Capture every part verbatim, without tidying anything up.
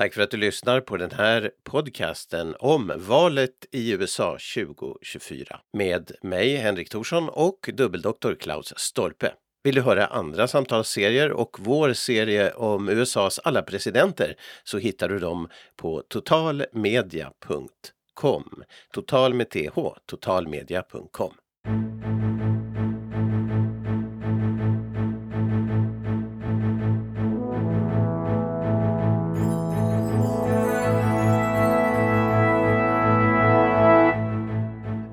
Tack för att du lyssnar på den här podcasten om valet i U S A tjugo tjugofyra med mig Henrik Thorson och dubbeldoktor Claus Stolpe. Vill du höra andra samtalsserier och vår serie om U S As alla presidenter så hittar du dem på totalmedia punkt com. Total med th, totalmedia punkt com.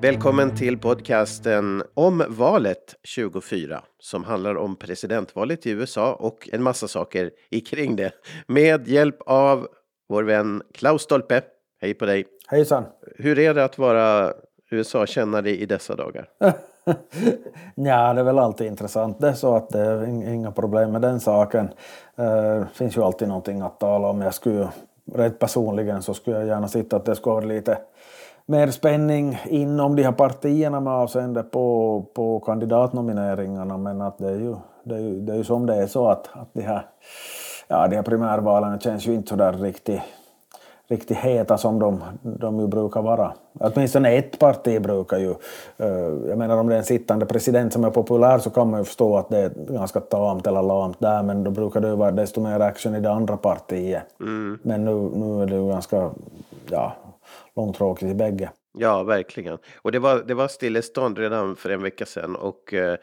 Välkommen till podcasten om valet tjugofyra som handlar om presidentvalet i U S A och en massa saker ikring det med hjälp av vår vän Claus Stolpe. Hej på dig. Hejsan. Hur är det att vara U S A-kännare i dessa dagar? Ja, det är väl alltid intressant. Det är så att det är inga problem med den saken. Det finns ju alltid någonting att tala om. Jag skulle, rätt personligen så skulle jag gärna sitta att det ska vara lite mer spänning inom de här partierna med avseende på, på kandidatnomineringarna, men att det är ju, det är ju, det är ju som det är så att, att de, här, ja, de här primärvalen känns ju inte så där riktigt, riktigt heta som de, de ju brukar vara. Åtminstone ett parti brukar ju, jag menar om det är en sittande president som är populär så kan man ju förstå att det är ganska tamt eller lamt där, men då brukar det ju vara desto mer action i det andra partiet. Mm. Men nu, nu är det ju ganska, ja, långtråkigt i bägge. Ja, verkligen. Och det var, det var stillestånd redan för en vecka sedan och eh,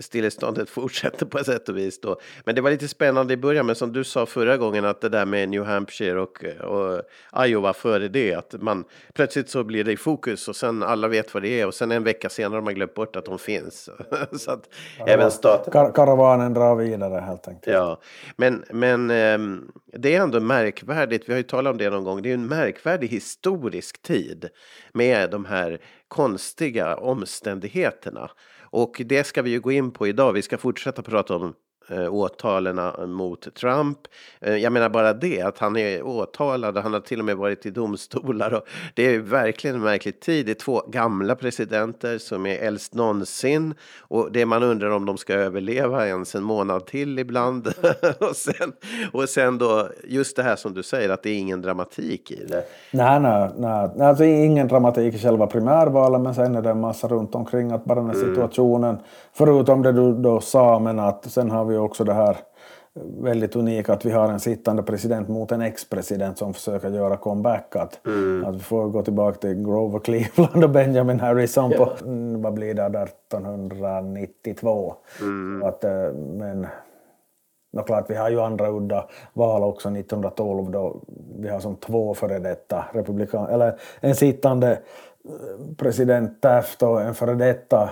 stilleståndet fortsätter på ett sätt och vis då. Men det var lite spännande i början, men som du sa förra gången att det där med New Hampshire och, och Iowa före det, att man plötsligt så blir det i fokus och sen alla vet vad det är och sen en vecka senare har man glömt bort att de finns. Så att ja, även staten... Kar- karavanen drar vidare helt enkelt. Ja, men, men eh, det är ändå märkvärdigt, vi har ju talat om det någon gång, det är en märkvärdig historisk tid med de här konstiga omständigheterna. Och det ska vi ju gå in på idag. Vi ska fortsätta prata om eh, åtalarna mot Trump. Eh, jag menar bara det, att han är åtalad och han har till och med varit i domstolar. Och det är verkligen en märklig tid. Det är två gamla presidenter som är äldst någonsin. Och det man undrar om de ska överleva ens en månad till ibland. och, sen, och sen då, just det här som du säger, att det är ingen dramatik i det. Nej, nej, nej. Alltså, det är ingen dramatik i själva primärvalen, men sen är det en massa runt omkring att bara den här mm. situationen. Förutom det du då sa, men att sen har vi också det här väldigt unika att vi har en sittande president mot en ex-president som försöker göra comeback. Att, mm. att vi får gå tillbaka till Grover Cleveland och Benjamin Harrison på, ja. vad blir det, arton nittiotvå. Mm. Att, men no, klart, vi har ju andra udda val också nitton tolv då vi har som två före detta republikan, eller en sittande president Taft och en före detta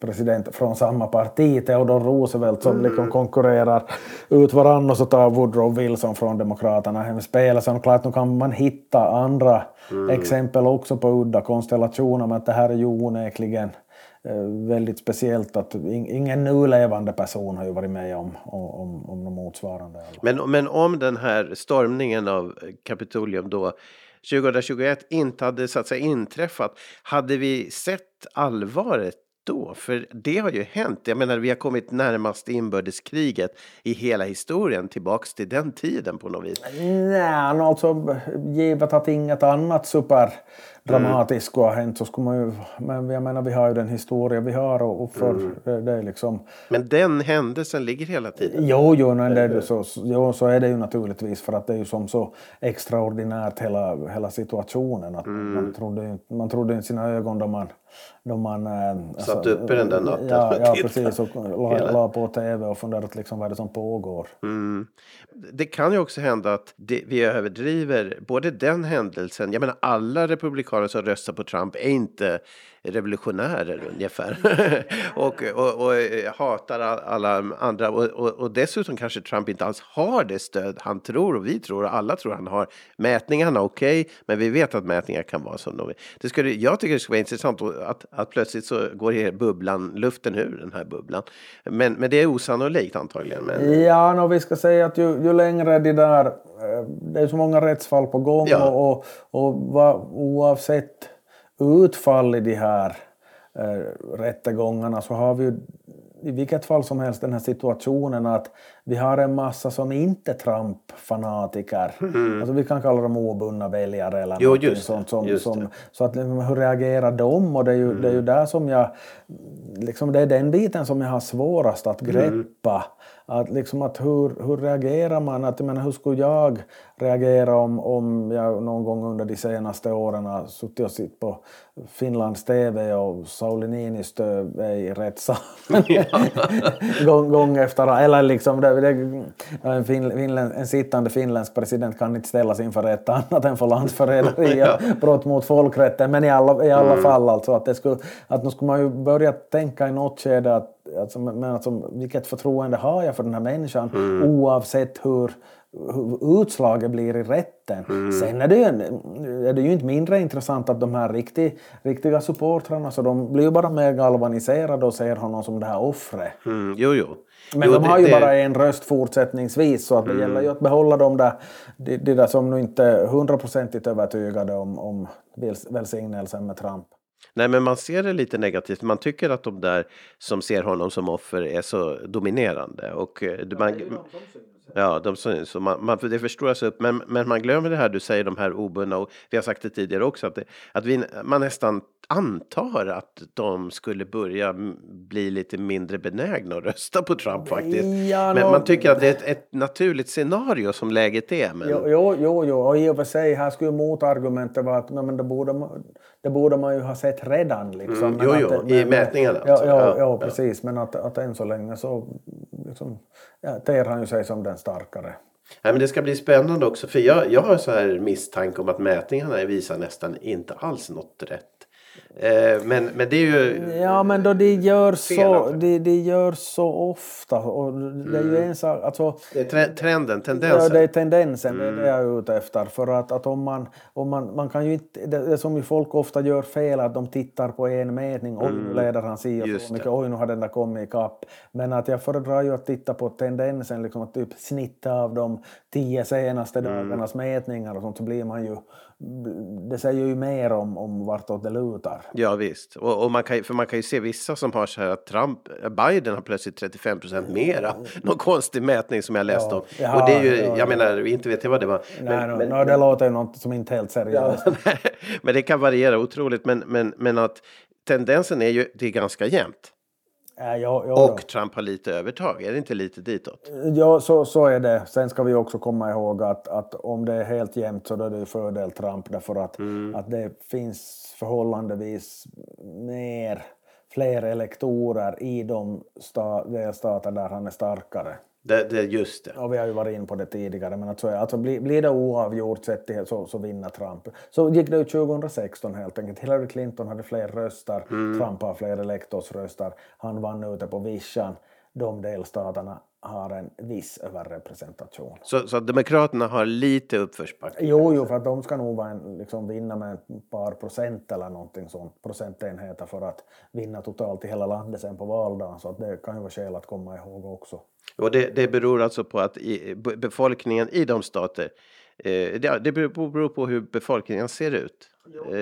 president från samma parti, Theodore Roosevelt, som mm. liksom konkurrerar ut varann, och så tar Woodrow Wilson från demokraterna hem spel. Så klart, nu kan man hitta andra mm. exempel också på udda konstellationer, men det här är ju onekligen väldigt speciellt att ingen nu levande person har ju varit med om, om, om något motsvarande. Men, men om den här stormningen av Kapitolium då tjugohundratjugoett inte hade så att säga inträffat, hade vi sett allvaret då? För det har ju hänt. Jag menar, vi har kommit närmast inbördeskriget i hela historien tillbaks till den tiden på något vis. Nej, alltså givet att inget annat superdramatiskt skulle ha hänt så skulle man ju, men jag menar vi har ju den historia vi har och, och för mm. det, det är liksom. Men den händelsen ligger hela tiden. Jo, jo, men det är så, jo, så är det ju naturligtvis, för att det är ju som så extraordinärt hela, hela situationen att mm. man trodde inte, man trodde inte sina ögon då man då man satt alltså, upp i den där natten. Ja, ja precis, och la, la på tv och funderat liksom vad det som pågår. Mm. Det kan ju också hända att det, vi överdriver både den händelsen, jag menar alla republikaner som röstar på Trump är inte revolutionärer ungefär och, och, och hatar alla andra och, och, och dessutom kanske Trump inte alls har det stöd han tror och vi tror och alla tror han har. Mätningarna okej, okay, men vi vet att mätningar kan vara som de är. Det skulle, jag tycker det skulle vara intressant att, att plötsligt så går bubblan, luften ur den här bubblan, men, men det är osannolikt antagligen. Men... Ja, no, vi ska säga att ju, ju längre det där, det är så många rättsfall på gång, ja. och, och, och oavsett utfall i de här eh, rättegångarna så har vi ju i vilket fall som helst den här situationen att Vi har en massa som inte är Trump-fanatiker. Mm. Alltså vi kan kalla dem obundna väljare eller jo, något sånt. Som, som, så att, hur reagerar de? Och det är, ju, mm. det är ju där som jag... Liksom, det är den biten som jag har svårast att greppa. Mm. Att, liksom, att hur, hur reagerar man? Att, jag menar, hur skulle jag reagera om, om jag någon gång under de senaste åren har suttit och sitt på Finlands T V och Sauli Niinistö är i rättssalen gång, gång efter... Eller liksom... Det, det, en, finländ, en sittande finländsk president kan inte ställas inför rätt annat än för landsförräderi och brott mot folkrätten. Men i alla, i alla mm. fall alltså att det skulle... Att nu skulle man ju börja tänka i något skede att alltså, men alltså, vilket förtroende har jag för den här människan mm. oavsett hur, hur utslaget blir i rätten. Mm. Sen är det, ju, är det ju inte mindre intressant att de här riktig, riktiga supportrarna så de blir ju bara mer galvaniserade och ser honom som det här offret. Mm. Jo, jo. Men jo, de har det, ju det... bara en röst fortsättningsvis så att det mm. gäller ju att behålla de där, de, de där som nu inte är hundraprocentigt övertygade om, om välsignelsen med Trump. Nej, men man ser det lite negativt. Man tycker att de där som ser honom som offer är så dominerande. Och ja, man, det ja, de syns. Så man, man, det förstoras upp. Men, men man glömmer det här, du säger de här obundna. Och vi har sagt det tidigare också. Att, det, att vi, man nästan antar att de skulle börja bli lite mindre benägna att rösta på Trump faktiskt. Ja, men man tycker att det är ett, ett naturligt scenario som läget är. Men... Jo, jo, jo. Och i och för sig, här skulle motargumentet vara att nej, men det borde man... Det borde man ju ha sett redan. Liksom. Mm, jo, jo, att, men, i mätningarna. Ja, ja, ja, ja, precis. Men att, att än så länge så liksom, ja, ter han ju sig som den starkare. Nej, men det ska bli spännande också. För jag, jag har så här misstanke om att mätningarna visar nästan inte alls något rätt. Eh, men, men det är ju... Ja, men då det gör, så, det, det gör så ofta. Och det är mm. ju en sak... Alltså, det är trenden, tendensen. Ja, det är tendensen mm. det är jag är ute efter. För att, att om man... Om man, man kan ju inte, det är som ju folk ofta gör fel att de tittar på en mätning. Oj, mm. nu leder han sig och så mycket. Det. Oj, nu har den där kommit i kapp. Men att jag föredrar ju att titta på tendensen. Liksom att typ snitta av de tio senaste mm. dagarnas mätningar. Och sånt, så blir man ju... Det säger ju mer om, om vartåt det lutar. Ja visst, och, och man, kan, för man kan ju se vissa som har så här att Trump, Biden har plötsligt trettiofem procent mera. Någon konstig mätning som jag läste ja. om. Jaha, och det är ju, ja, jag menar, inte vet jag vad det var. Men, nej, no, men, no, det men, låter ju något som inte helt seriöst. Ja, men det kan variera otroligt, men, men, men att tendensen är ju, det är ganska jämnt. Ja, ja, ja, och Trump har lite övertag, är det inte lite ditåt? Ja, så, så är det. Sen ska vi också komma ihåg att, att om det är helt jämnt så då är det fördel Trump därför att, mm. att det finns förhållandevis mer, fler elektorer i de sta- stater där han är starkare. Det, det, just det. Ja, vi har ju varit in på det tidigare. Men att så, alltså, blir, blir det oavgjort sett till, så, så vinner Trump. Så gick det ju tjugohundrasexton helt enkelt. Hillary Clinton hade fler röster. Mm. Trump har fler elektorsröster. Han vann ute på vischan. De delstaterna har en viss överrepresentation. Så, så demokraterna har lite uppförsbacken? Jo, jo, för att de ska nog vara en, liksom, vinna med ett par procent eller någonting sånt. Procentenheter för att vinna totalt i hela landet sen på valdagen. Så att det kan ju vara skäl att komma ihåg också. Och det, det beror alltså på att i, befolkningen i de stater, eh, det, det beror, beror på hur befolkningen ser ut. Eh,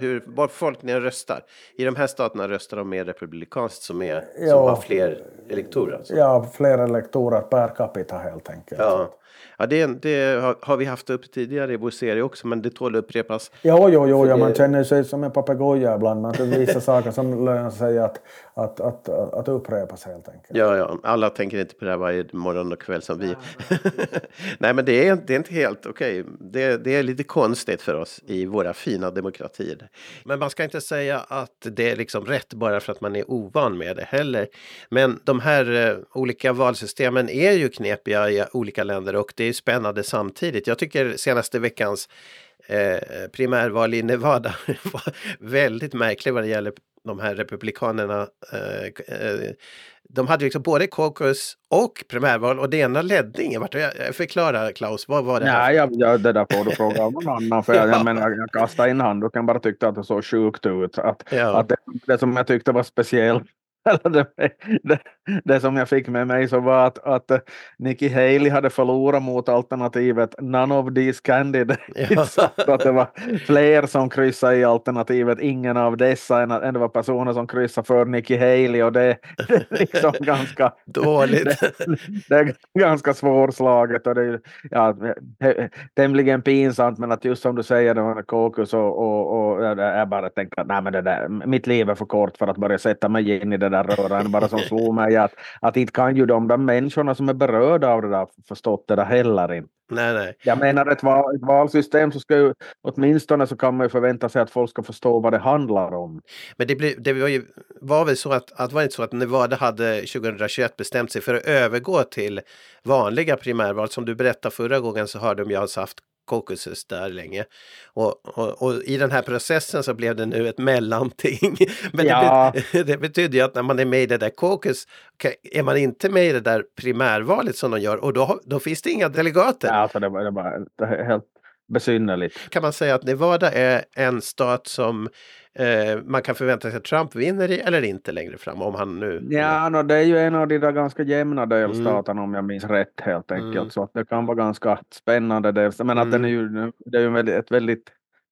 hur var befolkningen röstar. I de här staterna röstar de mer republikanskt som, är, som ja, har fler elektorer. Alltså. Ja, fler elektorer per capita helt enkelt. Ja. Ja, det, det har vi haft upp tidigare i vår serie också, men det tål upprepas. Ja, jo, jo, ja, man känner sig som en papegoja ibland. Man visar saker som lönar sig att, att, att, att upprepas helt enkelt. Ja, ja, alla tänker inte på det här varje morgon och kväll som vi. Ja, men... Nej, men det är, det är inte helt okej. Okay. Det, det är lite konstigt för oss i våra fina demokratier. Men man ska inte säga att det är liksom rätt bara för att man är ovan med det heller. Men de här eh, olika valsystemen är ju knepiga i olika länder och det är spännande samtidigt. Jag tycker senaste veckans eh, primärval i Nevada var väldigt märklig vad det gäller de här republikanerna. Eh, eh, de hade liksom både caucus och primärval och det ena ledde ingen vart. Jag förklarar, Klaus, vad var det här? Nej, jag, jag, det där får du fråga någon annan för jag, ja. jag menar, jag kastade in hand och kan bara tyckte att det såg sjukt ut. Att, ja. att det, det som jag tyckte var speciellt kallade mig. Det, det som jag fick med mig så var att, att Nikki Haley hade förlorat mot alternativet none of these candidates. Ja. Så att det var fler som kryssade i alternativet ingen av dessa än, än det var personer som kryssade för Nikki Haley, och det, det är liksom ganska dåligt. Det, det är ganska svårslaget, och det är ja, tämligen pinsamt, men att just som du säger, det var kokus och, och, och jag bara tänkte att nej, men det där, mitt liv är för kort för att börja sätta mig in i det där röran, bara som slog mig att, att inte kan ju de där människorna som är berörda av det där förstått det där heller inte. Nej, nej. Jag menar ett, val, ett valsystem så ska ju, åtminstone så kan man ju förvänta sig att folk ska förstå vad det handlar om. Men det, blev, det var ju var väl så att, att var inte så att Nevada hade tjugohundratjugoett bestämt sig för att övergå till vanliga primärval. Som du berättade förra gången så hörde de jag alltså haft caucuses där länge. Och, och, och i den här processen så blev det nu ett mellanting. Men ja. det, det betyder ju att när man är med i det där caucus, är man inte med i det där primärvalet som de gör, och då, då finns det inga delegater. Ja, alltså det var, det var helt besynnerligt. Kan man säga att Nevada är en stat som eh, man kan förvänta sig att Trump vinner i eller inte längre fram, om han nu... Ja, no, det är ju en av de där ganska jämna delstaterna, mm. om jag minns rätt helt enkelt. Mm. Så att det kan vara ganska spännande delstat, men mm. att den är ju, det är ju väldigt, ett väldigt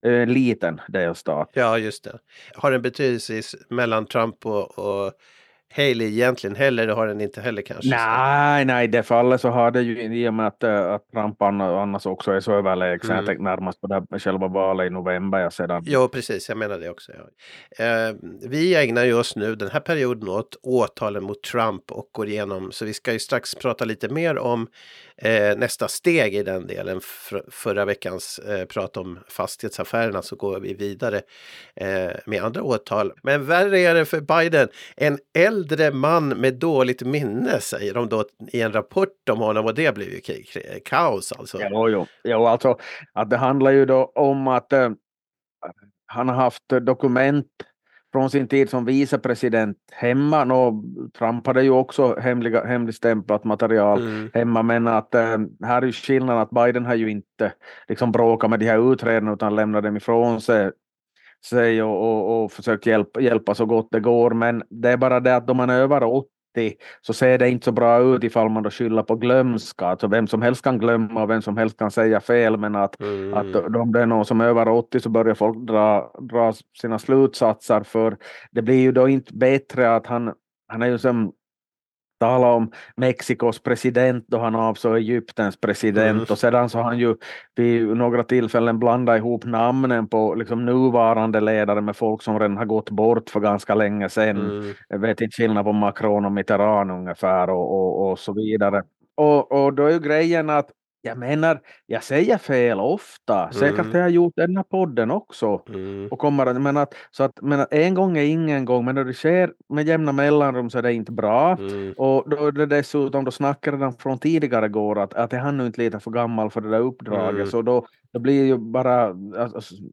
eh, liten delstat. Ja, just det. Har den betydelse mellan Trump och... och... Haley egentligen heller, det har den inte heller kanske. Nej, nej, i det fallet så har det ju i och med att, att Trump annars också är så överlägsen. Mm. Jag tänkte närmast på det här själva valet i november sedan. Ja, precis, jag menar det också. Ja. Eh, vi ägnar ju oss nu den här perioden åt åtalen mot Trump och går igenom, så vi ska ju strax prata lite mer om eh, nästa steg i den delen. För, förra veckans eh, prat om fastighetsaffärerna, så går vi vidare eh, med andra åtal. Men värre är det för Biden. En äldre äldre man med dåligt minne, säger de då i en rapport om honom, och det blev ju kaos alltså. Jo, jo. jo alltså att det handlar ju då om att eh, han har haft dokument från sin tid som vicepresident hemma, och Trump hade ju också hemliga, hemligstämplat material mm. hemma, men att eh, här är ju skillnaden att Biden har ju inte liksom bråkat med de här utredarna utan lämnade dem ifrån sig sig och, och, och försökt hjälpa, hjälpa så gott det går, men det är bara det att om man är över åttio så ser det inte så bra ut ifall man då skyller på glömska, alltså vem som helst kan glömma och vem som helst kan säga fel, men att, mm. att om det är någon som är över åttio så börjar folk dra, dra sina slutsatser, för det blir ju då inte bättre att han, han är ju som tala om Mexikos president då han avsåg Egyptens president mm. och sedan så har han ju vid några tillfällen blandat ihop namnen på liksom nuvarande ledare med folk som redan har gått bort för ganska länge sedan. Mm. Jag vet inte skillnad på Macron och Mitterrand ungefär och, och, och så vidare. Och, och då är ju grejen att jag menar, jag säger fel ofta. Säkert mm. har jag gjort den här podden också. Mm. Och kommer, men att, så att, men att en gång är ingen gång, men när det sker med jämna mellanrum så är det inte bra. Mm. Och då är det dessutom, då snackade han från tidigare går att, att han nu inte lite för gammal för det där uppdraget. Mm. Så då det blir ju bara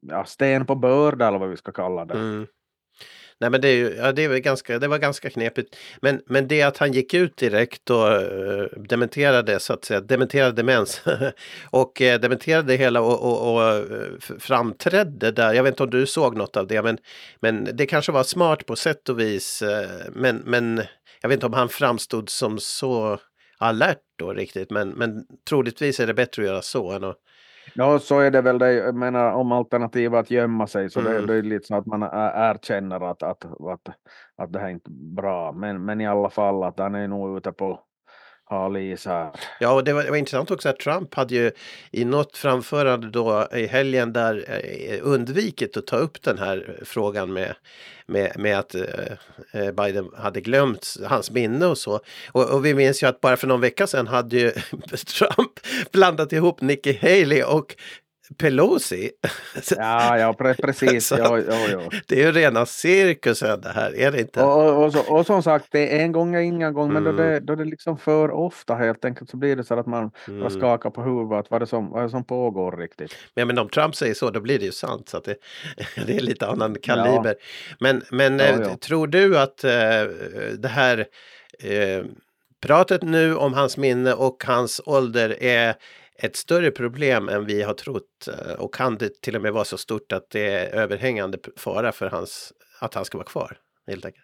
ja, sten på börda eller vad vi ska kalla det. Mm. Nej, men det, är ju, ja, det, är ganska, det var ganska knepigt. Men, men det att han gick ut direkt och uh, dementerade, så att säga, dementerade demens och uh, dementerade det hela och, och, och framträdde där. Jag vet inte om du såg något av det, men, men det kanske var smart på sätt och vis. Uh, men, men jag vet inte om han framstod som så alert då riktigt, men, men troligtvis är det bättre att göra så än att... Ja, så är det väl det, jag menar, om alternativ att gömma sig, så mm. det, det är lite så att man erkänner att, att, att, att det här är inte bra, men, men i alla fall att han är nog ute på halis här. Ja, och det var, det var intressant också att Trump hade ju i något framförande då i helgen där undvikit att ta upp den här frågan med, med, med att eh, Biden hade glömt hans minne och så. Och, och vi minns ju att bara för någon vecka sedan hade ju Trump blandat ihop Nikki Haley och Pelosi. Ja, ja pre- precis. Ja, ja, ja. Det är ju rena cirkusen det här, är det inte? Och, och, och, och som sagt, det är en gång är ingen gång, mm. men då det, då det liksom för ofta helt enkelt så blir det så att man mm. skakar på huvudet, vad det som, vad det som pågår riktigt. Men, men om Trump säger så, då blir det ju sant, så att det, det är lite annan kaliber. Ja. Men, men ja, ja. Tror du att äh, det här äh, pratet nu om hans minne och hans ålder är ett större problem än vi har trott, och kan det till och med vara så stort att det är överhängande fara för hans, att han ska vara kvar helt enkelt?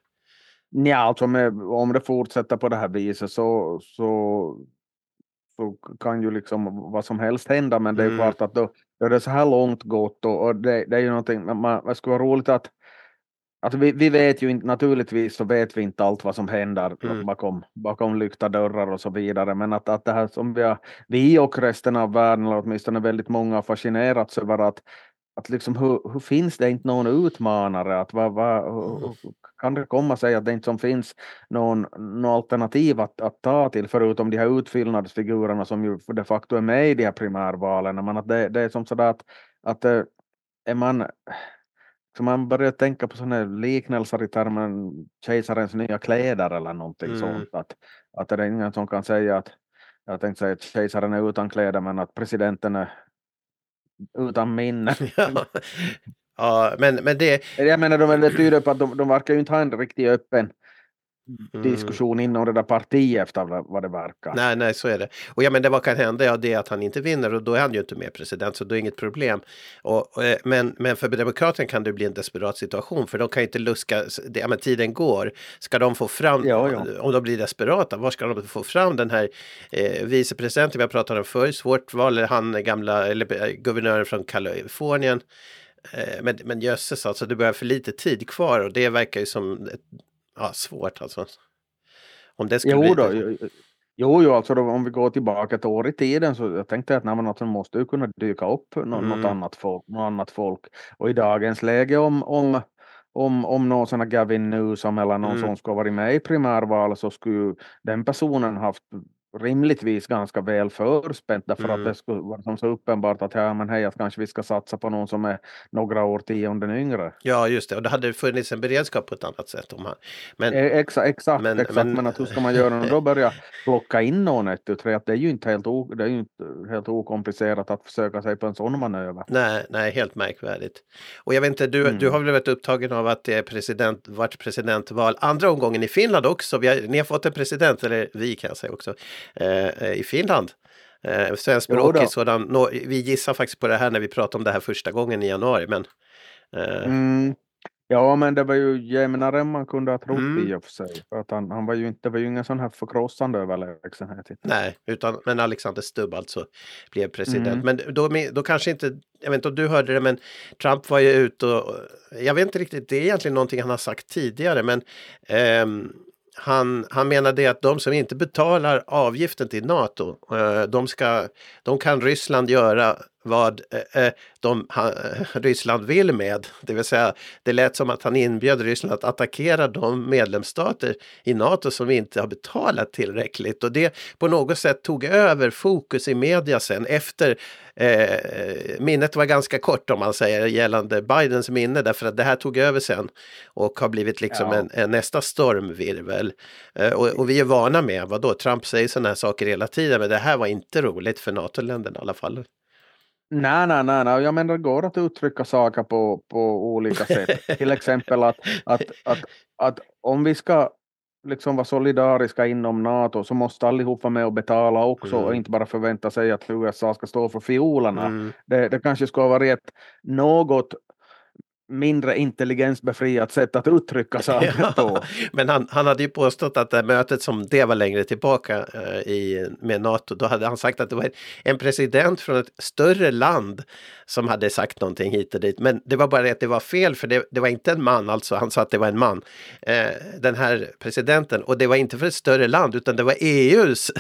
Ja, alltså med, om det fortsätter på det här viset så, så, så kan ju liksom vad som helst hända, men det är mm. klart att då, då är det så här långt gått och, och det, det är ju någonting, man, det skulle vara roligt att, att vi, vi vet ju inte, naturligtvis så vet vi inte allt vad som händer mm. bakom, bakom lyckta dörrar och så vidare, men att, att det här som vi, har, vi och resten av världen, eller åtminstone väldigt många, har fascinerats över att att liksom, hur, hur finns det inte någon utmanare? Att va, va, hur, kan det komma sig att det inte som finns någon, någon alternativ att, att ta till, förutom de här utfyllnadsfigurerna som ju de facto är med i de här primärvalen? Men att det, det är som sådär att, att är man, så man börjar tänka på sådana liknelser i termen kejsarens nya kläder eller någonting mm. sånt. Att, att det är ingen som kan säga att, jag tänkte säga att kejsaren är utan kläder, men att presidenten är utan minne. Ja. Ja, men, men det... Jag menar, de, det tyder på att de, de verkar ju inte ha en riktigt öppen mm. diskussion inom det där partiet efter vad det verkar. Nej, nej, så är det. Och ja, men det vad kan hända ja, det är att han inte vinner och då är han ju inte mer president, så då är inget problem. Och, och, men, men för demokraterna kan det bli en desperat situation, för de kan ju inte luska, det, ja, men tiden går. Ska de få fram, ja, ja. Om de blir desperata, var ska de få fram den här eh, vicepresidenten vi har pratat om förr, svårt val, han gamla, eller guvernören från Kalifornien. Eh, men, men jösses, alltså det börjar för lite tid kvar och det verkar ju som... Ett, ja, svårt alltså. Om det skulle jo, då, bli... jo, jo, jo, alltså då, om vi går tillbaka ett år i tiden så jag tänkte att nej, men alltså, måste ju kunna dyka upp något, mm. något, annat folk, något annat folk. Och i dagens läge om, om, om, om någon sån här Gavin Newsom eller någon mm. som ska vara med i primärval så skulle den personen haft rimligtvis ganska väl förspänt därför mm. att det skulle vara så uppenbart att ja, men hej, att kanske vi ska satsa på någon som är några årtionden yngre. Ja, just det. Och det hade funnits en beredskap på ett annat sätt. Om han... men... Exa, exakt, men, exakt. Men, men att hur ska man göra? Och då börja plocka in någon ett ut. Det är ju inte helt, o... det är ju inte helt okomplicerat att försöka sig på en sån manöver. Nej, nej, helt märkvärdigt. Och jag vet inte, du, mm. du har väl varit upptagen av att det är president, vart presidentval andra omgången i Finland också. Vi har, ni har fått en president, eller vi kan jag säga också. I Finland. Svenskspråkig sådan. Vi gissar faktiskt på det här när vi pratade om det här första gången i januari. Men, eh. mm. Ja, men det var ju jämnare än man kunde ha trott mm. i och för sig. För att han, han var ju inte, var ju ingen sån här förkrossande överlägsenhet. Nej, utan, men Alexander Stubb alltså blev president. Mm. Men då, då kanske inte, jag vet inte om du hörde det, men Trump var ju ute och, jag vet inte riktigt, det är egentligen någonting han har sagt tidigare, men ehm, Han, han menade att de som inte betalar avgiften till Nato, de, ska, de kan Ryssland göra vad de, Ryssland vill med. Det vill säga, det lät som att han inbjöd Ryssland att attackera de medlemsstater i Nato som inte har betalat tillräckligt. Och det på något sätt tog över fokus i media sen efter, eh, minnet var ganska kort om man säger gällande Bidens minne, därför att det här tog över sen och har blivit liksom ja. en, en nästa stormvirvel. Eh, och, och vi är vana med, vadå, Trump säger sådana här saker hela tiden, men det här var inte roligt för NATO-länderna i alla fall. Nej, nej, nej, nej. Jag menar det går att uttrycka saker på, på olika sätt. Till exempel att, att, att, att om vi ska liksom vara solidariska inom NATO så måste allihopa med och betala också mm. och inte bara förvänta sig att U S A ska stå för fiolerna. Mm. Det, det kanske ska vara ett något mindre intelligensbefriat sätt att uttrycka sig ja, på. Men han, han hade ju påstått att det här mötet som det var längre tillbaka eh, i, med NATO, då hade han sagt att det var en president från ett större land som hade sagt någonting hit och dit. Men det var bara att det var fel, för det, det var inte en man, alltså han sa att det var en man, eh, den här presidenten, och det var inte för ett större land utan det var E U:s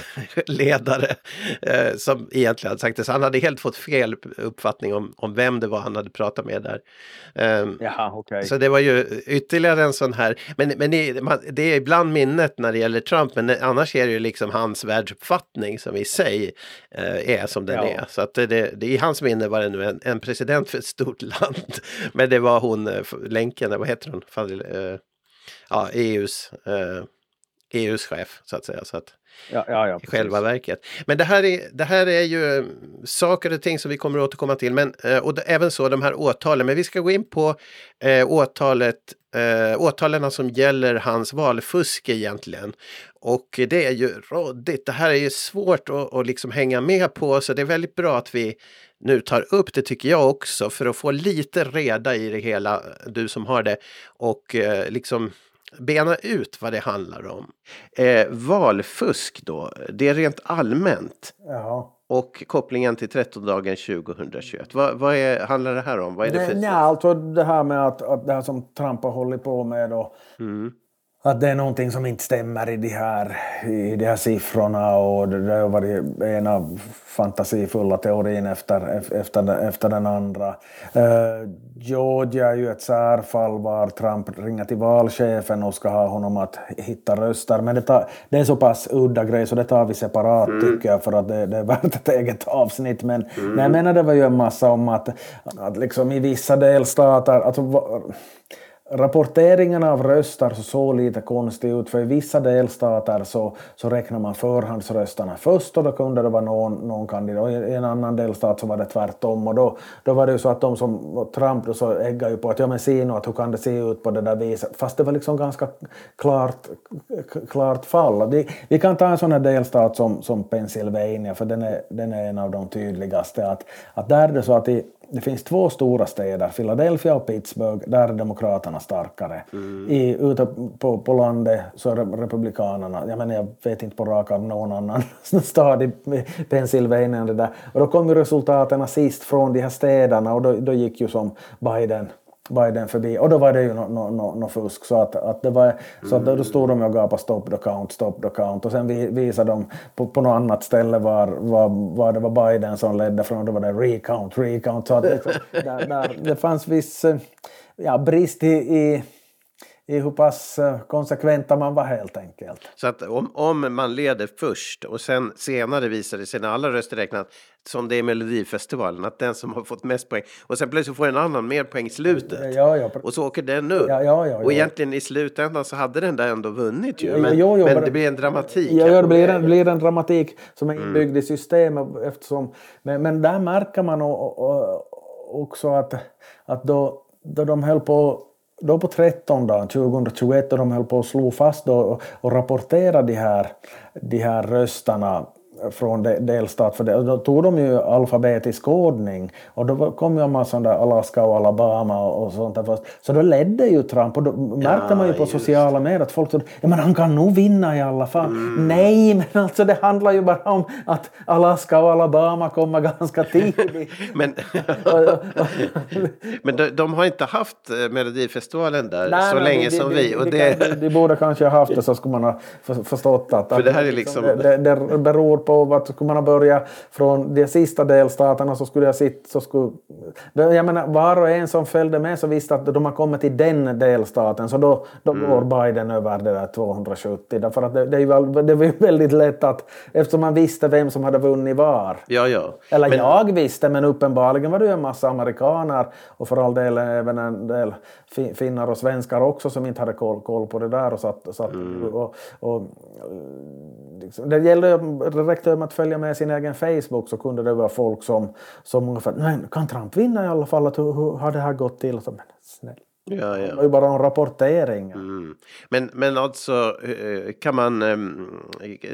ledare eh, som egentligen hade sagt det. Så han hade helt fått fel uppfattning om, om vem det var han hade pratat med där. Eh, Jaha, okay. Så det var ju ytterligare en sån här, men, men det är ibland minnet när det gäller Trump, men annars är det ju liksom hans världsuppfattning som i sig eh, är som den ja. är, så att det, det, i hans minne var det nu en, en president för ett stort land, men det var hon, länken, vad heter hon? Fan, eh, ja, E U:s eh, E U:s chef så att säga, så att ja, ja, ja, själva verket. Men det här, är, det här är ju saker och ting som vi kommer att återkomma till, men, och även så de här åtalen, men vi ska gå in på eh, åtalet, eh, åtalen som gäller hans valfusk egentligen, och det är ju rådigt, det här är ju svårt att, att liksom hänga med på, så det är väldigt bra att vi nu tar upp det tycker jag också, för att få lite reda i det hela, du som har det, och eh, liksom bena ut vad det handlar om. Eh, valfusk då, det är rent allmänt. Jaha. Och kopplingen till trettondagen tjugohundratjugoett. Vad, vad är, handlar det här om? Vad är det, det för? Nej, alltså det här med att, att det här som Trump har hållit på med då. Mm. Att det är någonting som inte stämmer i de här, i de här siffrorna, och det har varit ena fantasifulla teorin efter, efter, efter den andra. Uh, Georgia är ju ett särfall var Trump ringer till valchefen och ska ha honom att hitta röster. Men det, tar, det är så pass udda grej så det tar vi separat mm. tycker jag, för att det, det är värt ett eget avsnitt. Men mm. jag menar, det var ju en massa om att, att liksom i vissa delstater... Alltså, rapporteringarna av röster så såg lite konstigt ut, för i vissa delstater så, så räknar man förhandsrösterna först, och då kunde det vara någon, någon kandidat, i en annan delstat så var det tvärtom, och då, då var det ju så att de som Trump då så äggar ju på att ja men se nu att hur kan det se ut på det där viset, fast det var liksom ganska klart, klart fall. Vi, vi kan ta en sån här delstat som, som Pennsylvania, för den är, den är en av de tydligaste, att, att där är det så att i det finns två stora städer, Philadelphia och Pittsburgh, där är demokraterna starkare. Mm. I, ute på, på landet så är republikanerna, jag menar jag vet inte på rak av någon annan stad i Pennsylvania och det där. Och då kom ju resultaten sist från de här städerna, och då, då gick ju som Biden, Biden förbi. Och då var det ju något no, no, no fusk, så att, att det var, mm. så att då stod de och gapade stop the count, stop the count, och sen vi, visade de på, på något annat ställe var, var, var det var Biden som ledde från, då var det recount, recount, så att liksom, där, där, det fanns viss ja, brist i, i i hur pass konsekventa man var helt enkelt. Så att om, om man leder först och sen senare visar det sig när alla röster räknat, som det är i Melodifestivalen, att den som har fått mest poäng, och sen plötsligt får en annan mer poäng i slutet, ja, ja, och så åker den upp, ja, ja, ja, och egentligen ja. I slutändan så hade den där ändå vunnit ju, ja, men, ja, ja, men det blir en dramatik. Ja, ja det blir en, blir en dramatik som är inbyggd mm. i systemet, eftersom, men, men där märker man och, och, också att, att då, då de höll på då på trettondagen tjugohundratjugoett, och de höll på att slå fast då, och, och rapportera de här, de här röstarna från de, delstat. För det, då tog de ju alfabetisk ordning, och då kom ju en massa där Alaska och Alabama och, och sånt där först. Så då ledde ju Trump, och då märkte ja, man ju på just. sociala medier att folk trodde, ja men han kan nog vinna i alla fall. Mm. Nej, men alltså det handlar ju bara om att Alaska och Alabama kommer ganska tidigt. men men de, de har inte haft Melodifestivalen där nej, så nej, länge de, som de, vi. Och de, det... de, de borde kanske ha haft det, så skulle man ha förstått att, för det här är liksom... det, det, det beror på att skulle man börja från de sista delstaterna så skulle jag sitta så skulle, jag menar var och en som följde med så visste att de har kommit till den delstaten, så då, då mm. går Biden över det där tvåhundrasjuttio, därför att det, det, det var ju väldigt lätt att, eftersom man visste vem som hade vunnit var. Ja, ja. Eller men, jag visste, men uppenbarligen var det ju en massa amerikaner och för all del även en del finnar och svenskar också som inte hade koll, koll på det där, och så att, så att mm. och, och, liksom, det gäller direkt om att följa med sin egen Facebook, så kunde det vara folk som, som ungefär, nej, kan Trump vinna i alla fall, att hur, hur har det här gått till? Så, men snäll. Ja, ja. Det var ju bara en rapportering. Mm. Men, men alltså kan man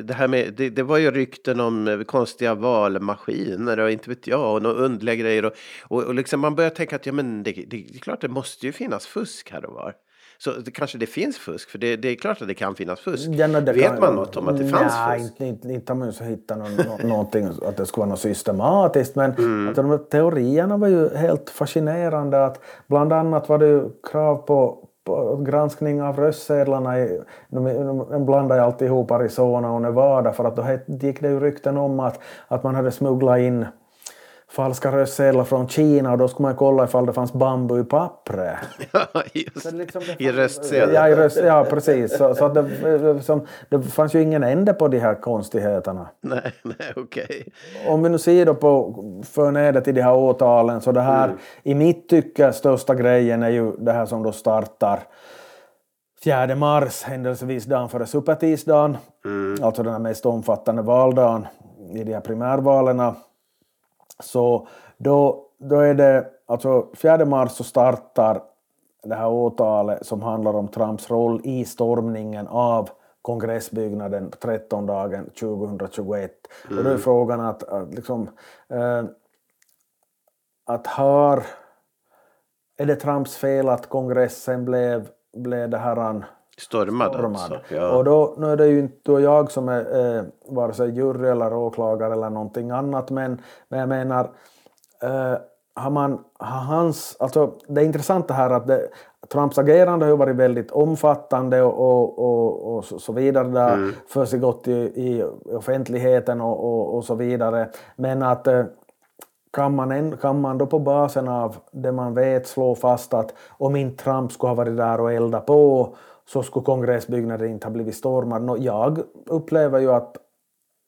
det här med, det, det var ju rykten om konstiga valmaskiner och inte vet jag och några underliga grejer, och, och, och liksom man börjar tänka att ja, men det, det, det är klart det måste ju finnas fusk här och var. Så det, kanske det finns fusk, för det, det är klart att det kan finnas fusk. Ja, no, vet kan, man något om att det fanns nej, fusk? Nej, inte, inte, inte man så hitta någon, no, någonting att det skulle vara något systematiskt, men mm. att de här teorierna var ju helt fascinerande, att bland annat var det ju krav på granskning av röstsedlarna i, de, de blandade alltid ihop Arizona och Nevada, för att då gick det ju rykten om att, att man hade smugglat in falska röstsedlar från Kina, och då skulle man kolla ifall det fanns bambu i pappret. Ja, just. Liksom det fanns, i röstsedlar. Ja, i röst, ja, precis. Så, så att det, liksom, det fanns ju ingen ände på de här konstigheterna. Nej, nej, okej. Okay. Om vi nu ser då på förnädet i de här åtalen, så det här, mm. i mitt tycke, största grejen är ju det här som då startar fjärde mars, händelsevis dagen före supertisdagen, mm. alltså den här mest omfattande valdagen i de här primärvalerna. Så då, då är det, alltså fjärde mars så startar det här åtalet som handlar om Trumps roll i stormningen av kongressbyggnaden trettondagen tjugohundratjugoett. Mm. Och då är frågan att, att liksom, eh, att har, är det Trumps fel att kongressen blev, blev det här an... stormade, stormade. Alltså. Ja. Och då, nu är det ju inte jag som är eh, vare sig jury eller åklagare eller någonting annat, men, men jag menar eh, har man, har hans, alltså det är intressant här att det, Trumps agerande har varit väldigt omfattande och, och, och, och så, så vidare där mm. för sig gott i, i offentligheten och, och, och så vidare, men att eh, Kan man, en, kan man då på basen av det man vet slå fast att om inte Trump skulle ha varit där och elda på så skulle kongressbyggnaden inte ha blivit stormad? Och jag upplever ju att,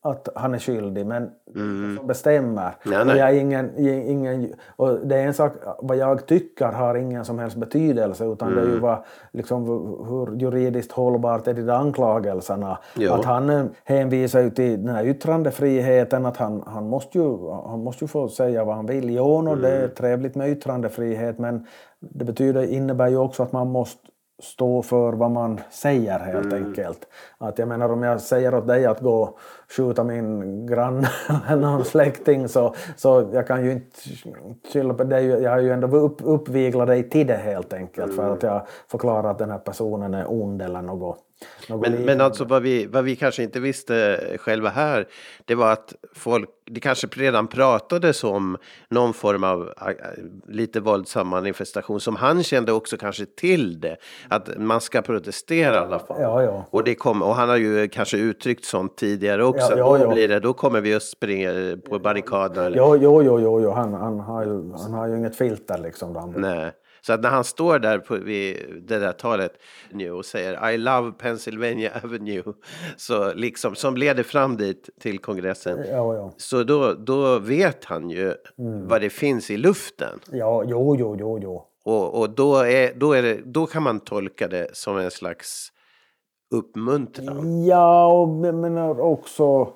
att han är skyldig, men mm. som bestämmer. Nej, nej. Jag ingen, ingen, och det är en sak, vad jag tycker har ingen som helst betydelse, utan mm. det är ju vad, liksom, hur juridiskt hållbart är det de anklagelserna. Jo. Att han hänvisar ju till den här yttrandefriheten, att han, han, måste ju, han måste ju få säga vad han vill. Jo, och mm. det är trevligt med yttrandefrihet, men det betyder, innebär ju också att man måste stå för vad man säger helt mm. enkelt. Att jag menar, om jag säger åt dig att gå och skjuta min grann eller någon släkting, så, så jag kan ju inte skylla på dig. Jag har ju ändå upp, uppviglat dig till det helt enkelt, mm. för att jag förklarar att den här personen är ond eller något. något men, men alltså vad vi, vad vi kanske inte visste själva här, det var att folk, det kanske redan pratades om någon form av lite våldsam manifestation som han kände också kanske till det, att man ska protestera i alla fall. Ja, ja. Och, det kom, och han har ju kanske uttryckt sånt tidigare också, ja, ja, att då, ja. Blir det, då kommer vi att springa på barrikaderna. Ja, ja, ja, ja, ja. Han, han, har ju, han har ju inget filter liksom. Då. Nej. Så att när han står där på, vid det där talet nu och säger I love Pennsylvania Avenue, så liksom, som leder fram dit till kongressen, ja, ja. Så då, då vet han ju mm. vad det finns i luften. Ja, jo, jo, jo, jo. Och, och då, är, då, är det, då kan man tolka det som en slags uppmuntran. Ja, och jag menar också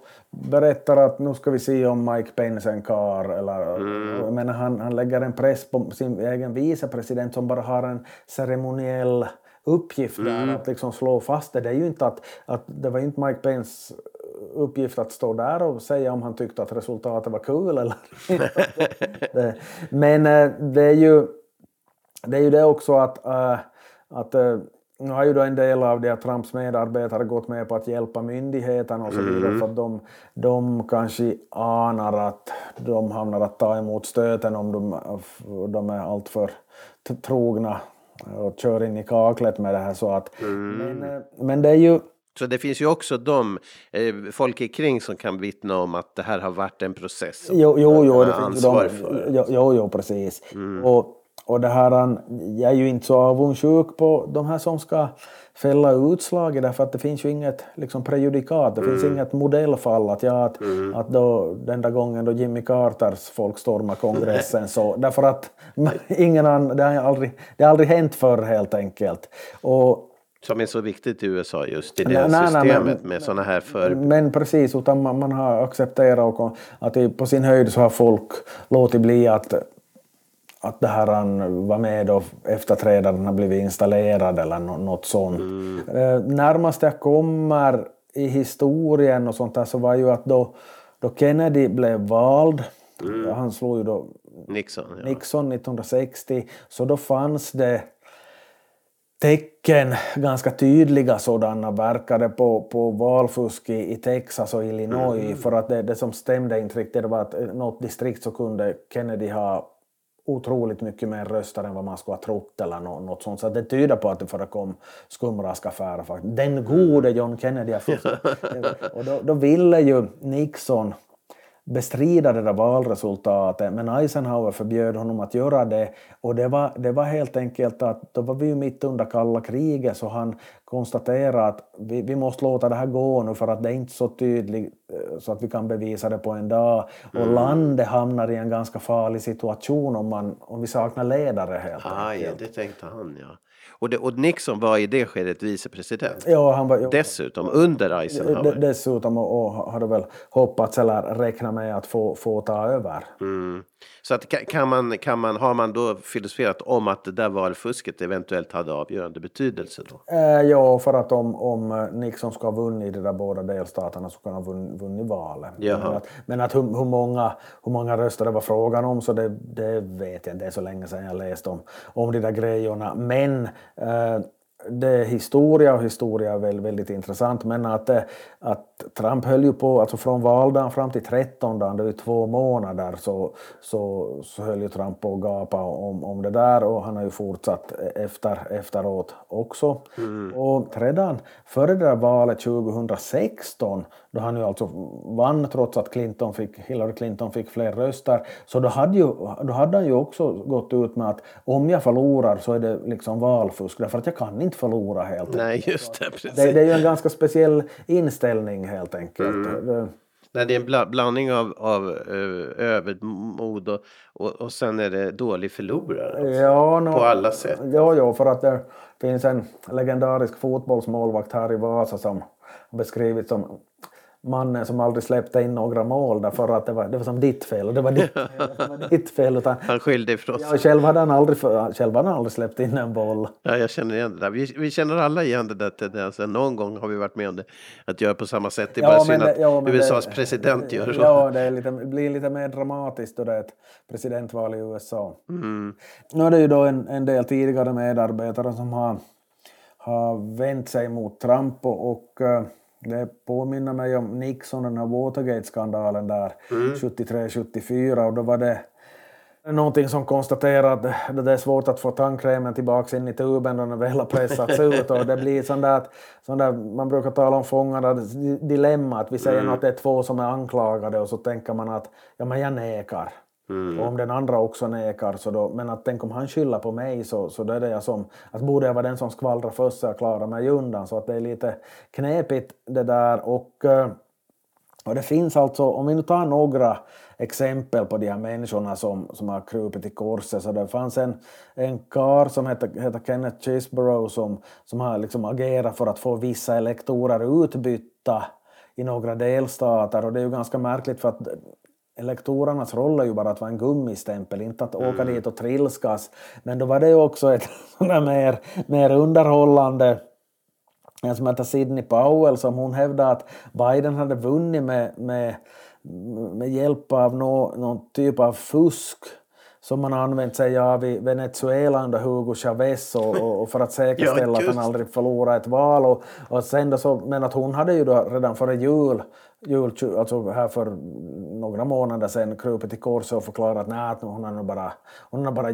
berättar att nu ska vi se om Mike Pence en kar, eller mm. men han, han lägger en press på sin egen vicepresident som bara har en ceremoniell uppgift mm. där, att liksom slå fast det. Det är ju inte att, att det var inte Mike Pence uppgift att stå där och säga om han tyckte att resultatet var kul eller inte. Men det är ju det är ju det också att att nu har ju då en del av det att Trumps medarbetare gått med på att hjälpa myndigheterna och så vidare mm. för att de, de kanske anar att de hamnar att ta emot stöten om de, de är allt för trogna och kör in i kaklet med det här. Så att, mm. men, men det är ju... Så det finns ju också de eh, folk i kring som kan vittna om att det här har varit en process som jo, jo, jo, det har ansvar för. Jo, jo, jo precis. Mm. Och Och det här, jag är ju inte så avundsjuk på de här som ska fälla utslaget, därför att det finns ju inget liksom prejudikat, det mm. finns inget modellfall att, ja, att, mm. att då, den där gången då Jimmy Carters folk stormar kongressen så, därför att ingen annan, det har aldrig, det har aldrig hänt förr helt enkelt. Och som är så viktigt i U S A just i det nej, nej, systemet nej, men, med sådana här för... Men precis, utan man, man har accepterat och, att på sin höjd så har folk låtit bli att att det här han var med och efterträdaren har blivit installerad eller något sånt. Mm. Eh, närmast jag kommer i historien och sånt där så var ju att då, då Kennedy blev vald, mm. han slog ju då Nixon, ja. Nixon nittonhundrasextio, så då fanns det tecken, ganska tydliga sådana, verkade på, på valfusk i, i Texas och Illinois mm. för att det, det som stämde inte riktigt, det var att något distrikt så kunde Kennedy ha otroligt mycket mer röster än vad man skulle ha trott eller något sånt. Så det tyder på att det förekom skumraskaffärer faktiskt. Den gode John Kennedy och då, då ville ju Nixon bestrida det där valresultatet, men Eisenhower förbjöd honom att göra det, och det var, det var helt enkelt att då var vi ju mitt under kalla kriget, så han konstaterade att vi, vi måste låta det här gå nu för att det är inte så tydligt så att vi kan bevisa det på en dag, och mm. landet hamnar i en ganska farlig situation om, man, om vi saknar ledare helt ah, enkelt. Ja, det tänkte han, ja. Och, det, och Nixon var i det skedet vicepresident. Ja, han var, ja, dessutom under Eisenhower. Dessutom och, och hade väl hoppats eller räknat med att få, få ta över. Mm. Så att kan man, kan man, har man då filosoferat om att det där valfusket eventuellt hade avgörande betydelse då? Eh, ja, för att om, om Nixon ska ha vunnit i de där båda delstaterna så kan han ha vunn, vunnit valet. Men att, men att hur, hur, många, hur många röster det var frågan om, så det, det vet jag inte. Det är så länge sedan jag läste om, om de där grejerna. Men eh, det är historia, och historia är väl väldigt intressant, men att, att Trump höll ju på, alltså från valdagen fram till trettondagen, det var ju två månader, så, så, så höll ju Trump på att gapa om, om det där, och han har ju fortsatt efter, efteråt också. Mm. Och redan före det där valet tjugohundrasexton, då han ju alltså vann trots att Clinton fick, Hillary Clinton fick fler röster, så då hade, ju, då hade han ju också gått ut med att om jag förlorar så är det liksom valfusk, därför att jag kan inte förlora helt enkelt. Nej, just det, precis. Det, det är ju en ganska speciell inställning helt enkelt. Mm. Nej, det är en bla- blandning av, av ö- övermod och, och, och sen är det dålig förlorare alltså, ja, no, på alla sätt. Ja, ja, för att det finns en legendarisk fotbollsmålvakt här i Vasa som beskrivits som mannen som aldrig släppte in några mål, därför att det var, det var som ditt fel, och det var ditt fel, det var ditt fel. Utan, han skyllde ifrån sig. Ja, själv hade han aldrig, själv hade han aldrig släppt in en boll. Ja, jag känner igen det där. Vi, vi känner alla igen det där. Alltså, någon gång har vi varit med om det, att göra på samma sätt. Det är ja, bara synd det, att ja, U S As det, president gör så. Ja, det är lite, blir lite mer dramatiskt då det är ett presidentval i U S A. Mm. Nu är det ju då en, en del tidigare medarbetare som har, har vänt sig mot Trump, och, och det påminner mig om Nixon, den här Watergate-skandalen där, mm. sjuttiotre sjuttiofyra, och då var det någonting som konstaterade att det är svårt att få tandkrämen tillbaka in i tuben när den väl har pressats ut, och det blir sån där, sån där man brukar tala om fångarnas dilemma, att vi säger mm. att det är två som är anklagade, och så tänker man att ja, men jag nekar. Mm. Och om den andra också nekar, så då, men att tänk om han skyller på mig, så, så det är det jag som, att borde jag vara den som skvallrar först så jag klarar mig undan, så att det är lite knepigt det där, och, och det finns alltså, om vi nu tar några exempel på de här människorna som, som har krupit i korset, så det fanns en, en karl som heter, heter Kenneth Chesebrough som, som har liksom agerat för att få vissa elektorer utbytta i några delstater, och det är ju ganska märkligt för att elektorernas roll är ju bara att vara en gummistämpel, inte att åka mm. dit och trilskas, men då var det ju också ett mer, mer underhållande, en som heter Sidney Powell, som hon hävdade att Biden hade vunnit med, med, med hjälp av nå, någon typ av fusk som man har använt sig av i Venezuela under Hugo Chavez, och, och, och för att säkerställa ja, att han aldrig förlorar ett val, och, och sen då så, men att hon hade ju då redan före jul jul, alltså här för några månader sedan, krupet i korset och förklarat att hon har nog bara hon har bara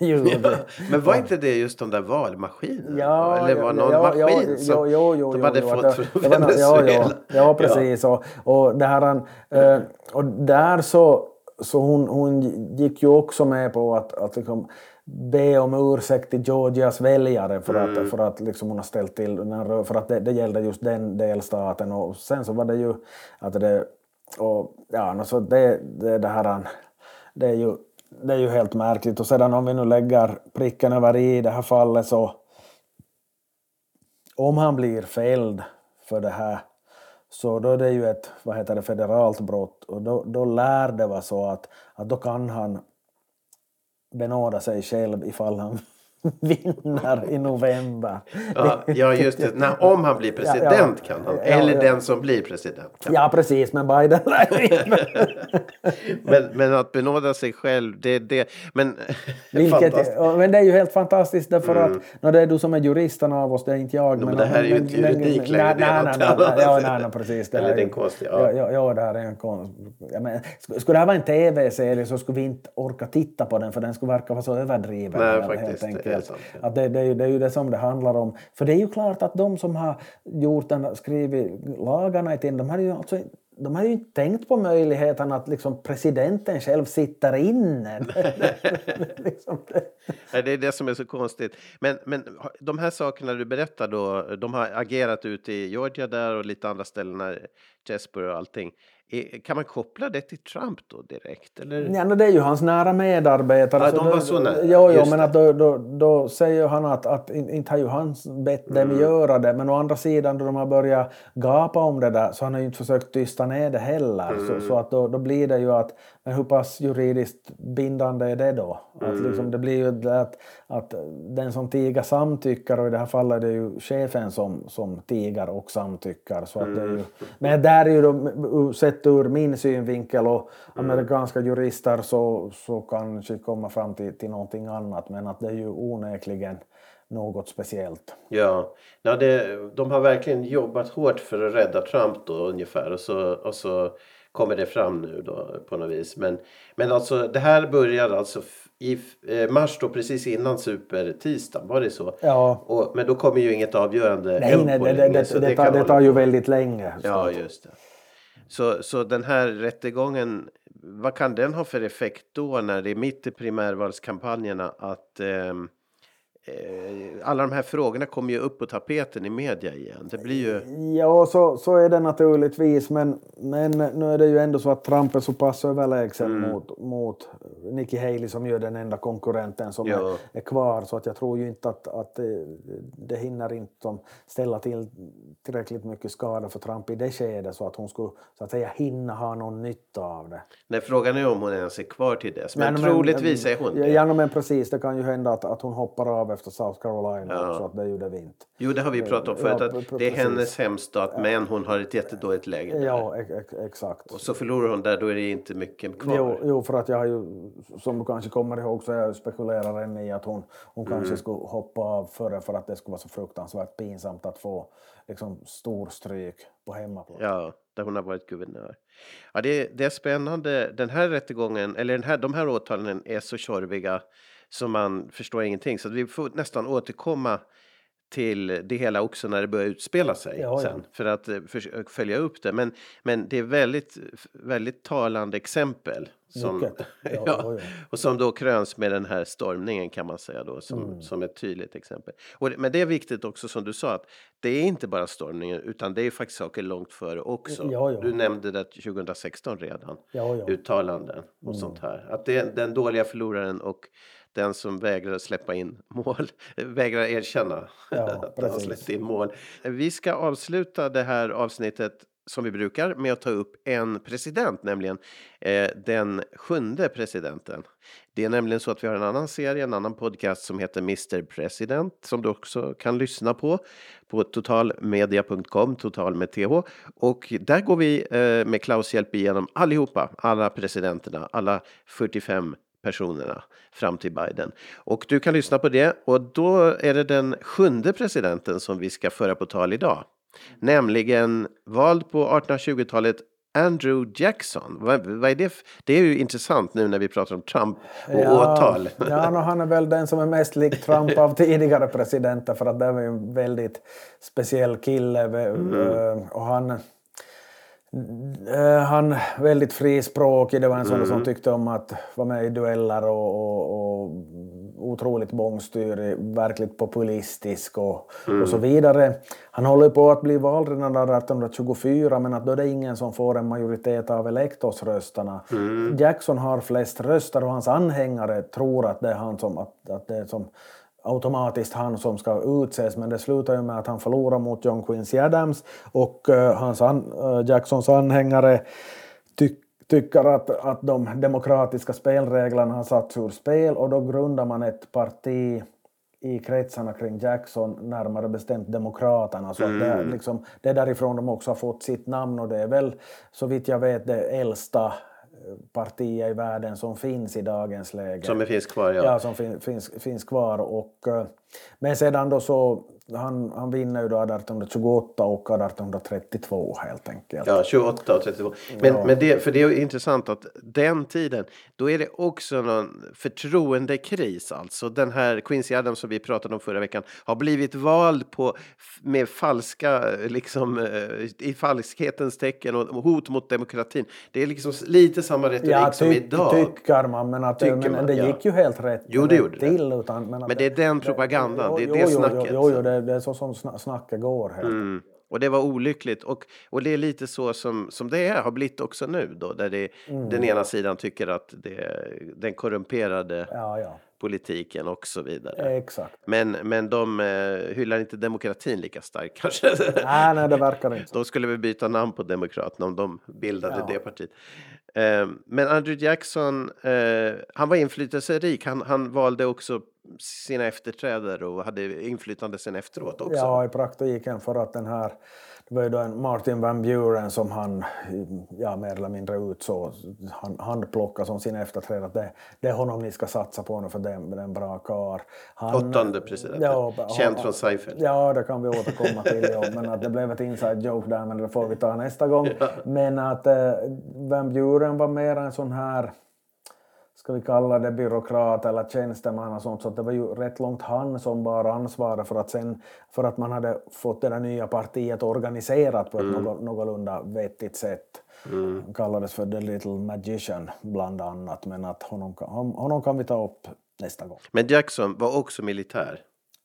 ljugit. Ja, men var inte det just de där valmaskinerna? Ja, eller var någon ja, maskin ja, som ja, ja, de hade ja, fått från Venezuela? Ja, ja, ja precis. Ja. Och, och, det här, och där så Så hon, hon gick ju också med på att, att liksom be om ursäkt till Georgias väljare för att, mm. för att liksom hon har ställt till, för att det, det gällde just den delstaten, och sen så var det ju att det, och ja, så det, det, det här, det är ju, det är ju helt märkligt, och sedan om vi nu lägger pricken över i det här fallet, så om han blir fälld för det här, så då är det ju ett, vad heter det, federalt brott, och då, då lär det vara så att, att då kan han benåda sig själv ifall han vinner i november. Ja, ja just det. När, om han blir president ja, ja, kan han, ja, eller ja, den som blir president kan. Ja, precis, men Biden men, men att benåda sig själv, det är det. Men, vilket, men det är ju helt fantastiskt, därför mm. att no, det är du som är juristen av oss, det är inte jag. No, men det här men, är ju inte juridik längre. Nej, nej, nej, nej, nej, precis. Det eller den konst, ja. Ja, ja, det här är en konst. Ja, men, skulle det här vara en tv-serie så skulle vi inte orka titta på den, för den skulle verka vara så överdriven. Nej, faktiskt. Helt det är, sant, ja. Att det, det, är ju, det är ju det som det handlar om, för det är ju klart att de som har gjort den, skrivit lagarna i tiden, de har ju alltså, de har ju inte tänkt på möjligheten att liksom presidenten själv sitter inne. liksom det. Nej, det är det som är så konstigt. Men, men de här sakerna du berättar då, de har agerat ute i Georgia där och lite andra ställen, Jesper och allting. Kan man koppla det till Trump då direkt? Eller? Ja, det är ju hans nära medarbetare. Ja, så de var då, så nära. Ja, ja men att då, då, då säger han att, att inte har ju han bett dem mm. göra det. Men å andra sidan, då de har börjat gapa om det där, så han har ju inte försökt tysta ner det heller. Mm. Så, så att då, då blir det ju att, men hur pass juridiskt bindande är det då? Mm. Att liksom, det blir ju att, att den som tiger samtycker, och i det här fallet är det ju chefen som, som tiger och samtycker. Så att det är ju, men där är ju då, sett ur min synvinkel och amerikanska mm. jurister, så, så kanske komma fram till, till någonting annat, men att det är ju onekligen något speciellt. Ja, ja det, de har verkligen jobbat hårt för att rädda Trump då ungefär. Och så, och så kommer det fram nu då på något vis. Men, men alltså det här börjar alltså i mars då precis innan supertisdagen, var det så? Ja. Och, men då kommer ju inget avgörande. Nej, nej det, det, det, så det, det, tar, det tar ju väldigt länge. Så. Ja, just det. Så, så den här rättegången, vad kan den ha för effekt då när det är mitt i primärvalskampanjerna att... Eh, alla de här frågorna kommer ju upp på tapeten i media igen. Det blir ju... Ja, så, så är det naturligtvis. Men, men nu är det ju ändå så att Trump är så pass överlägsen mm. mot, mot Nikki Haley som ju är den enda konkurrenten som är, är kvar. Så att jag tror ju inte att, att det, det hinner inte ställa till tillräckligt mycket skada för Trump i det skedet så att hon skulle så att säga hinna ha någon nytta av det. Nej, frågan är om hon ens är kvar till dess. Men, men troligtvis men, är hon det. Ja, men precis. Det kan ju hända att, att hon hoppar av efter South Carolina ja. Så att det gjorde vi inte. Jo, det har vi pratat om förut att ja, det är hennes hemstat men hon har ett jättedåligt läge där. Ja, ex- exakt. Och så förlorar hon där, då är det inte mycket kvar. Jo, jo för att jag har ju, som du kanske kommer ihåg så jag spekulerar än i att hon, hon mm. kanske skulle hoppa av före för att det skulle vara så fruktansvärt pinsamt att få liksom stor stryk på hemmaplan. Ja, där hon har varit guvernör. Ja, det, det är spännande. Den här rättegången, eller den här, de här åtalen är så körviga så man förstår ingenting. Så vi får nästan återkomma till det hela också när det börjar utspela sig ja, sen. Ja. För att för, följa upp det. Men, men det är väldigt, väldigt talande exempel. Som, ja, ja, ja. Och som då kröns med den här stormningen kan man säga då. Som, mm. som ett tydligt exempel. Och, men det är viktigt också som du sa. Att det är inte bara stormningen. Utan det är faktiskt saker långt före också. Ja, ja. Du nämnde det tjugo sexton redan. Ja, ja. Uttalanden och mm. sånt här. Att det är den dåliga förloraren och... Den som vägrar släppa in mål, vägrar erkänna ja, att han släppt in mål. Vi ska avsluta det här avsnittet som vi brukar med att ta upp en president, nämligen eh, den sjunde presidenten. Det är nämligen så att vi har en annan serie, en annan podcast som heter mister President som du också kan lyssna på på totalmedia punkt com, total med th. Och där går vi eh, med Klaus hjälp igenom allihopa, alla presidenterna, alla fyrtiofem personerna fram till Biden. Och du kan lyssna på det. Och då är det den sjunde presidenten som vi ska föra på tal idag. Nämligen vald på artonhundratjugotalet Andrew Jackson. Vad, vad är det? F- det är ju intressant nu när vi pratar om Trump och ja, åtal. Ja, no, han är väl den som är mest lik Trump av tidigare presidenter. För att det var ju en väldigt speciell kille. Mm. Och han... Han väldigt frispråkig, det var en sån mm. som tyckte om att vara med i dueller och, och, och otroligt bångstyrig, verkligt populistisk och, mm. och så vidare. Han håller på att bli vald redan arton tjugofyra men att då är det ingen som får en majoritet av elektorsrösterna. Mm. Jackson har flest röster och hans anhängare tror att det är han som... Att, att det är som automatiskt han som ska utses men det slutar ju med att han förlorar mot John Quincy Adams och uh, hans an, uh, Jacksons anhängare ty- tycker att, att de demokratiska spelreglerna har satt ur spel och då grundar man ett parti i kretsarna kring Jackson, närmare bestämt demokraterna. Så mm. att det, är liksom, det är därifrån de också har fått sitt namn och det är väl så vitt jag vet det äldsta partier i världen som finns i dagens läge. Som finns kvar, ja. Ja, som fin, finns, finns kvar. Och, men sedan då så, han, han vinner ju då arton tjugoåtta och arton trettiotvå helt enkelt. Ja, tjugoåtta och trettiotvå. Men, ja. men det, för det är intressant att den tiden, då är det också någon förtroendekris alltså. Den här Quincy Adams som vi pratade om förra veckan har blivit vald på med falska, liksom i falskhetens tecken och hot mot demokratin. Det är liksom lite samma retorik ja, ty- som idag. Ja, tycker man, men, att, tycker men man, det gick ja. ju helt rätt. Jo, det gjorde till, det. Utan, men, men det är den propagandan, det, det, det är det snacket. Jo, jo, jo, det Det är så som snacket går. Mm. Och det var olyckligt. Och, och det är lite så som, som det är, har blivit också nu. Då, där det, mm. den ena sidan tycker att det, den korrumperade ja, ja. politiken och så vidare. Exakt. Men, men de eh, hyllar inte demokratin lika starkt kanske. Nej, nej, det verkar inte. De skulle väl byta namn på Demokraterna om de bildade ja. det partiet. Eh, men Andrew Jackson, eh, han var inflytelserik. Han, han valde också sina efterträdare och hade inflytande sen efteråt också. Ja, i praktiken, för att den här, det var ju då en Martin Van Buren som han, ja, mer eller mindre ut så han, han plockade som sin efterträdare. Det, det är honom ni ska satsa på nu, för den, den bra kar. Han, åttonde presidenten, ja, känd han, från Seinfeld. Ja, det kan vi återkomma till. Ja. Men att det blev ett inside joke där, men det får vi ta nästa gång. Ja. Men att eh, Van Buren var mer en sån här, ska vi kalla det byråkrat eller tjänsteman och sånt, så att det var ju rätt långt han som bara ansvarade för att sen, för att man hade fått det där nya partiet organiserat på ett mm. någ- någorlunda vettigt sätt. Mm. Han kallades för The Little Magician bland annat, men att honom, hon, honom kan vi ta upp nästa gång. Men Jackson var också militär?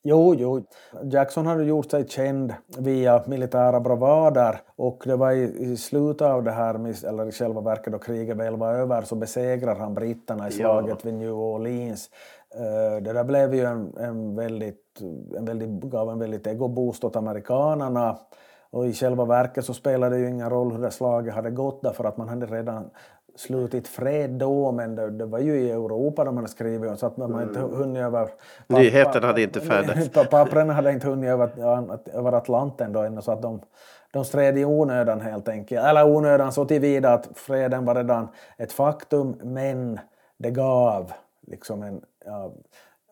Jo, jo. Jackson hade gjort sig känd via militära bravader, och det var i, i slutet av det här, eller i själva verket då kriget väl var över, så besegrar han britterna i slaget ja. vid New Orleans. Uh, det där blev ju en, en väldigt, en väldigt, gav en väldigt egoboost åt amerikanerna, och i själva verket så spelade det ju ingen roll hur det slaget hade gått, därför att man hade redan slutit fred då, men det, det var ju i Europa de hade skrivit, så att man mm. inte hunnit över... Pappa, nyheten hade inte färdats. Papperna hade inte hunnit över, över Atlanten då ännu, så att de, de stred i onödan helt enkelt. Eller onödan så tillvida att freden var redan ett faktum, men det gav liksom en ja,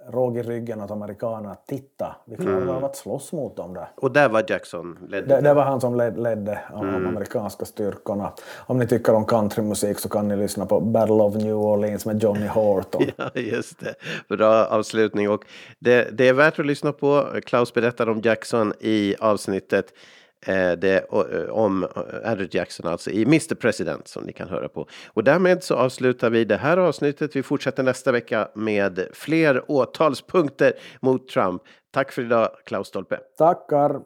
råg i ryggen åt amerikanerna att titta. Vi klarade mm. av att slåss mot dem där. Och där var Jackson ledde? Det, det var han som led, ledde de mm. amerikanska styrkorna. Om ni tycker om countrymusik så kan ni lyssna på Battle of New Orleans med Johnny Horton. Ja, just det. Bra avslutning. Och det, det är värt att lyssna på. Klaus berättar om Jackson i avsnittet eh, det, om Andrew Jackson, alltså i mister President, som ni kan höra på. Och därmed så avslutar vi det här avsnittet. Vi fortsätter nästa vecka med fler åtalspunkter mot Trump. Tack för idag, Claus Stolpe. Tackar.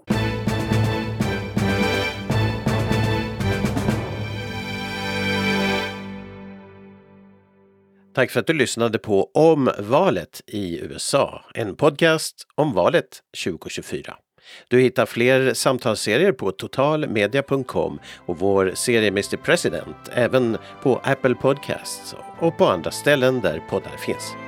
Tack för att du lyssnade på Om valet i U S A, en podcast om valet tjugo tjugofyra. Du hittar fler samtalsserier på total media punkt com och vår serie mister President även på Apple Podcasts och på andra ställen där poddar finns.